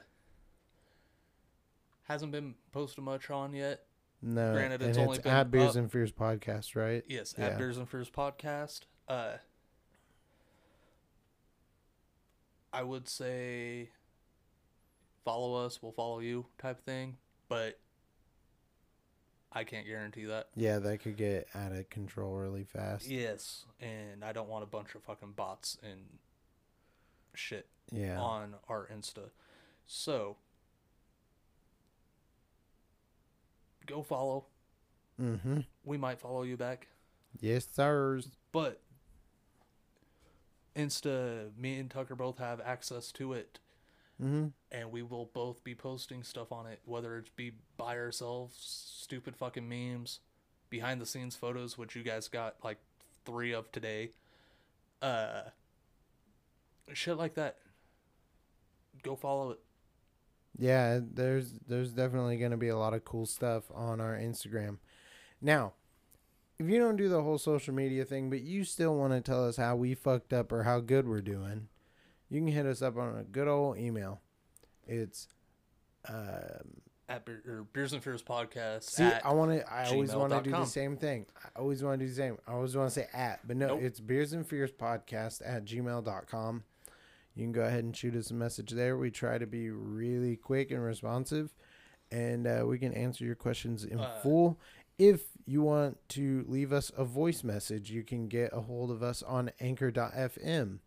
hasn't been posted much on yet. No. Granted, it's and only it's been at Beers up. and Fears Podcast, right? Yes, yeah. At Beers and Fears Podcast. Uh, I would say follow us, we'll follow you type thing, but I can't guarantee that. Yeah, that could get out of control really fast. Yes, and I don't want a bunch of fucking bots and shit yeah. on our Insta. So go follow. Mm-hmm. We might follow you back. Yes, sirs. But Insta, me and Tucker both have access to it. Mm-hmm. And we will both be posting stuff on it, whether it be by ourselves, stupid fucking memes, behind the scenes photos, which you guys got like three of today. Uh, shit like that. Go follow it. Yeah, there's there's definitely going to be a lot of cool stuff on our Instagram. Now, if you don't do the whole social media thing, but you still want to tell us how we fucked up or how good we're doing, you can hit us up on a good old email. It's um, at Be- or Beers and Fears Podcast. See, at I want to. I always want to do the same thing. I always want to do the same. I always want to say at, but no, nope. It's Beers and Fears Podcast at gmail dot com. You can go ahead and shoot us a message there. We try to be really quick and responsive, and uh, we can answer your questions in uh, full. If you want to leave us a voice message, you can get a hold of us on anchor dot f m.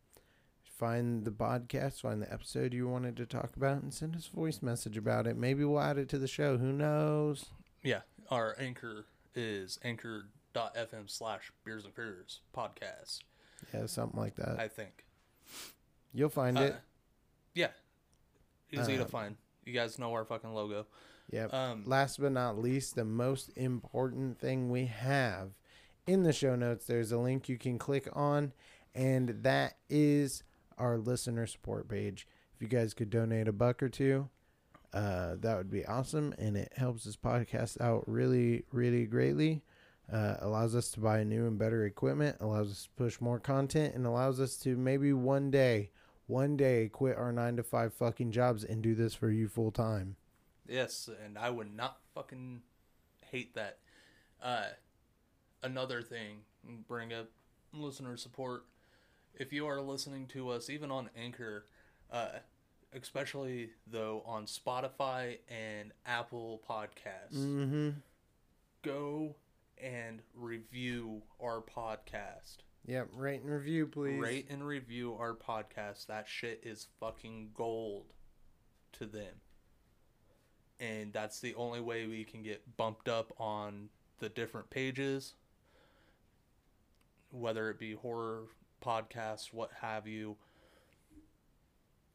Find the podcast, find the episode you wanted to talk about, and send us a voice message about it. Maybe we'll add it to the show. Who knows? Yeah. Our anchor is anchor dot f m slash Beers and Fears Podcast. Yeah, something like that. I think. You'll find uh, it. Yeah. Easy um, to find. You guys know our fucking logo. Yeah. Um, Last but not least, the most important thing we have in the show notes, there's a link you can click on, and that is our listener support page. If you guys could donate a buck or two, uh, that would be awesome, and it helps this podcast out really, really greatly. Uh, allows us to buy new and better equipment, allows us to push more content, and allows us to maybe one day... One day, quit our nine to five fucking jobs and do this for you full time. Yes, and I would not fucking hate that. Uh, another thing, bring up listener support. If you are listening to us, even on Anchor, uh, especially though on Spotify and Apple Podcasts, mm-hmm. go and review our podcast. Yep, rate and review, please. Rate and review our podcast. That shit is fucking gold to them. And that's the only way we can get bumped up on the different pages, whether it be horror podcasts, what have you,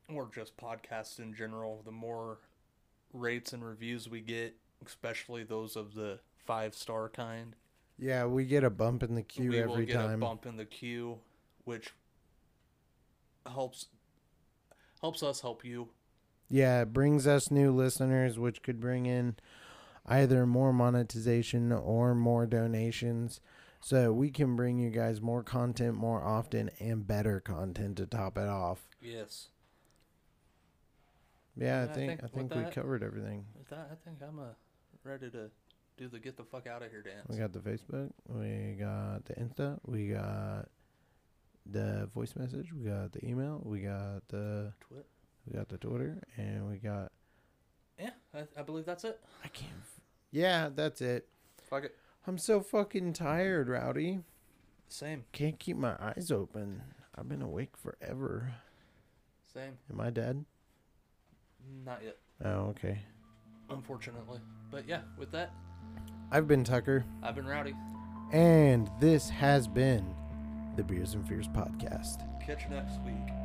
or just podcasts in general. The more rates and reviews we get, especially those of the five-star kind. Yeah, we get a bump in the queue every time. We will get time. a bump in the queue, which helps helps us help you. Yeah, it brings us new listeners, which could bring in either more monetization or more donations. So we can bring you guys more content more often and better content to top it off. Yes. Yeah, and I think I think, I think we covered everything. With that, I think I'm uh, ready to do the get the fuck out of here dance. We got the Facebook. We got the Insta. We got the voice message. We got the email. We got the Twit. We got the Twitter. And we got... Yeah, I, I believe that's it. I can't... Yeah, that's it. Fuck it. I'm so fucking tired, Rowdy. Same. Can't keep my eyes open. I've been awake forever. Same. Am I dead? Not yet. Oh, okay. Unfortunately. But yeah, with that... I've been Tucker. I've been Rowdy. And this has been the Beers and Fears Podcast. Catch you next week.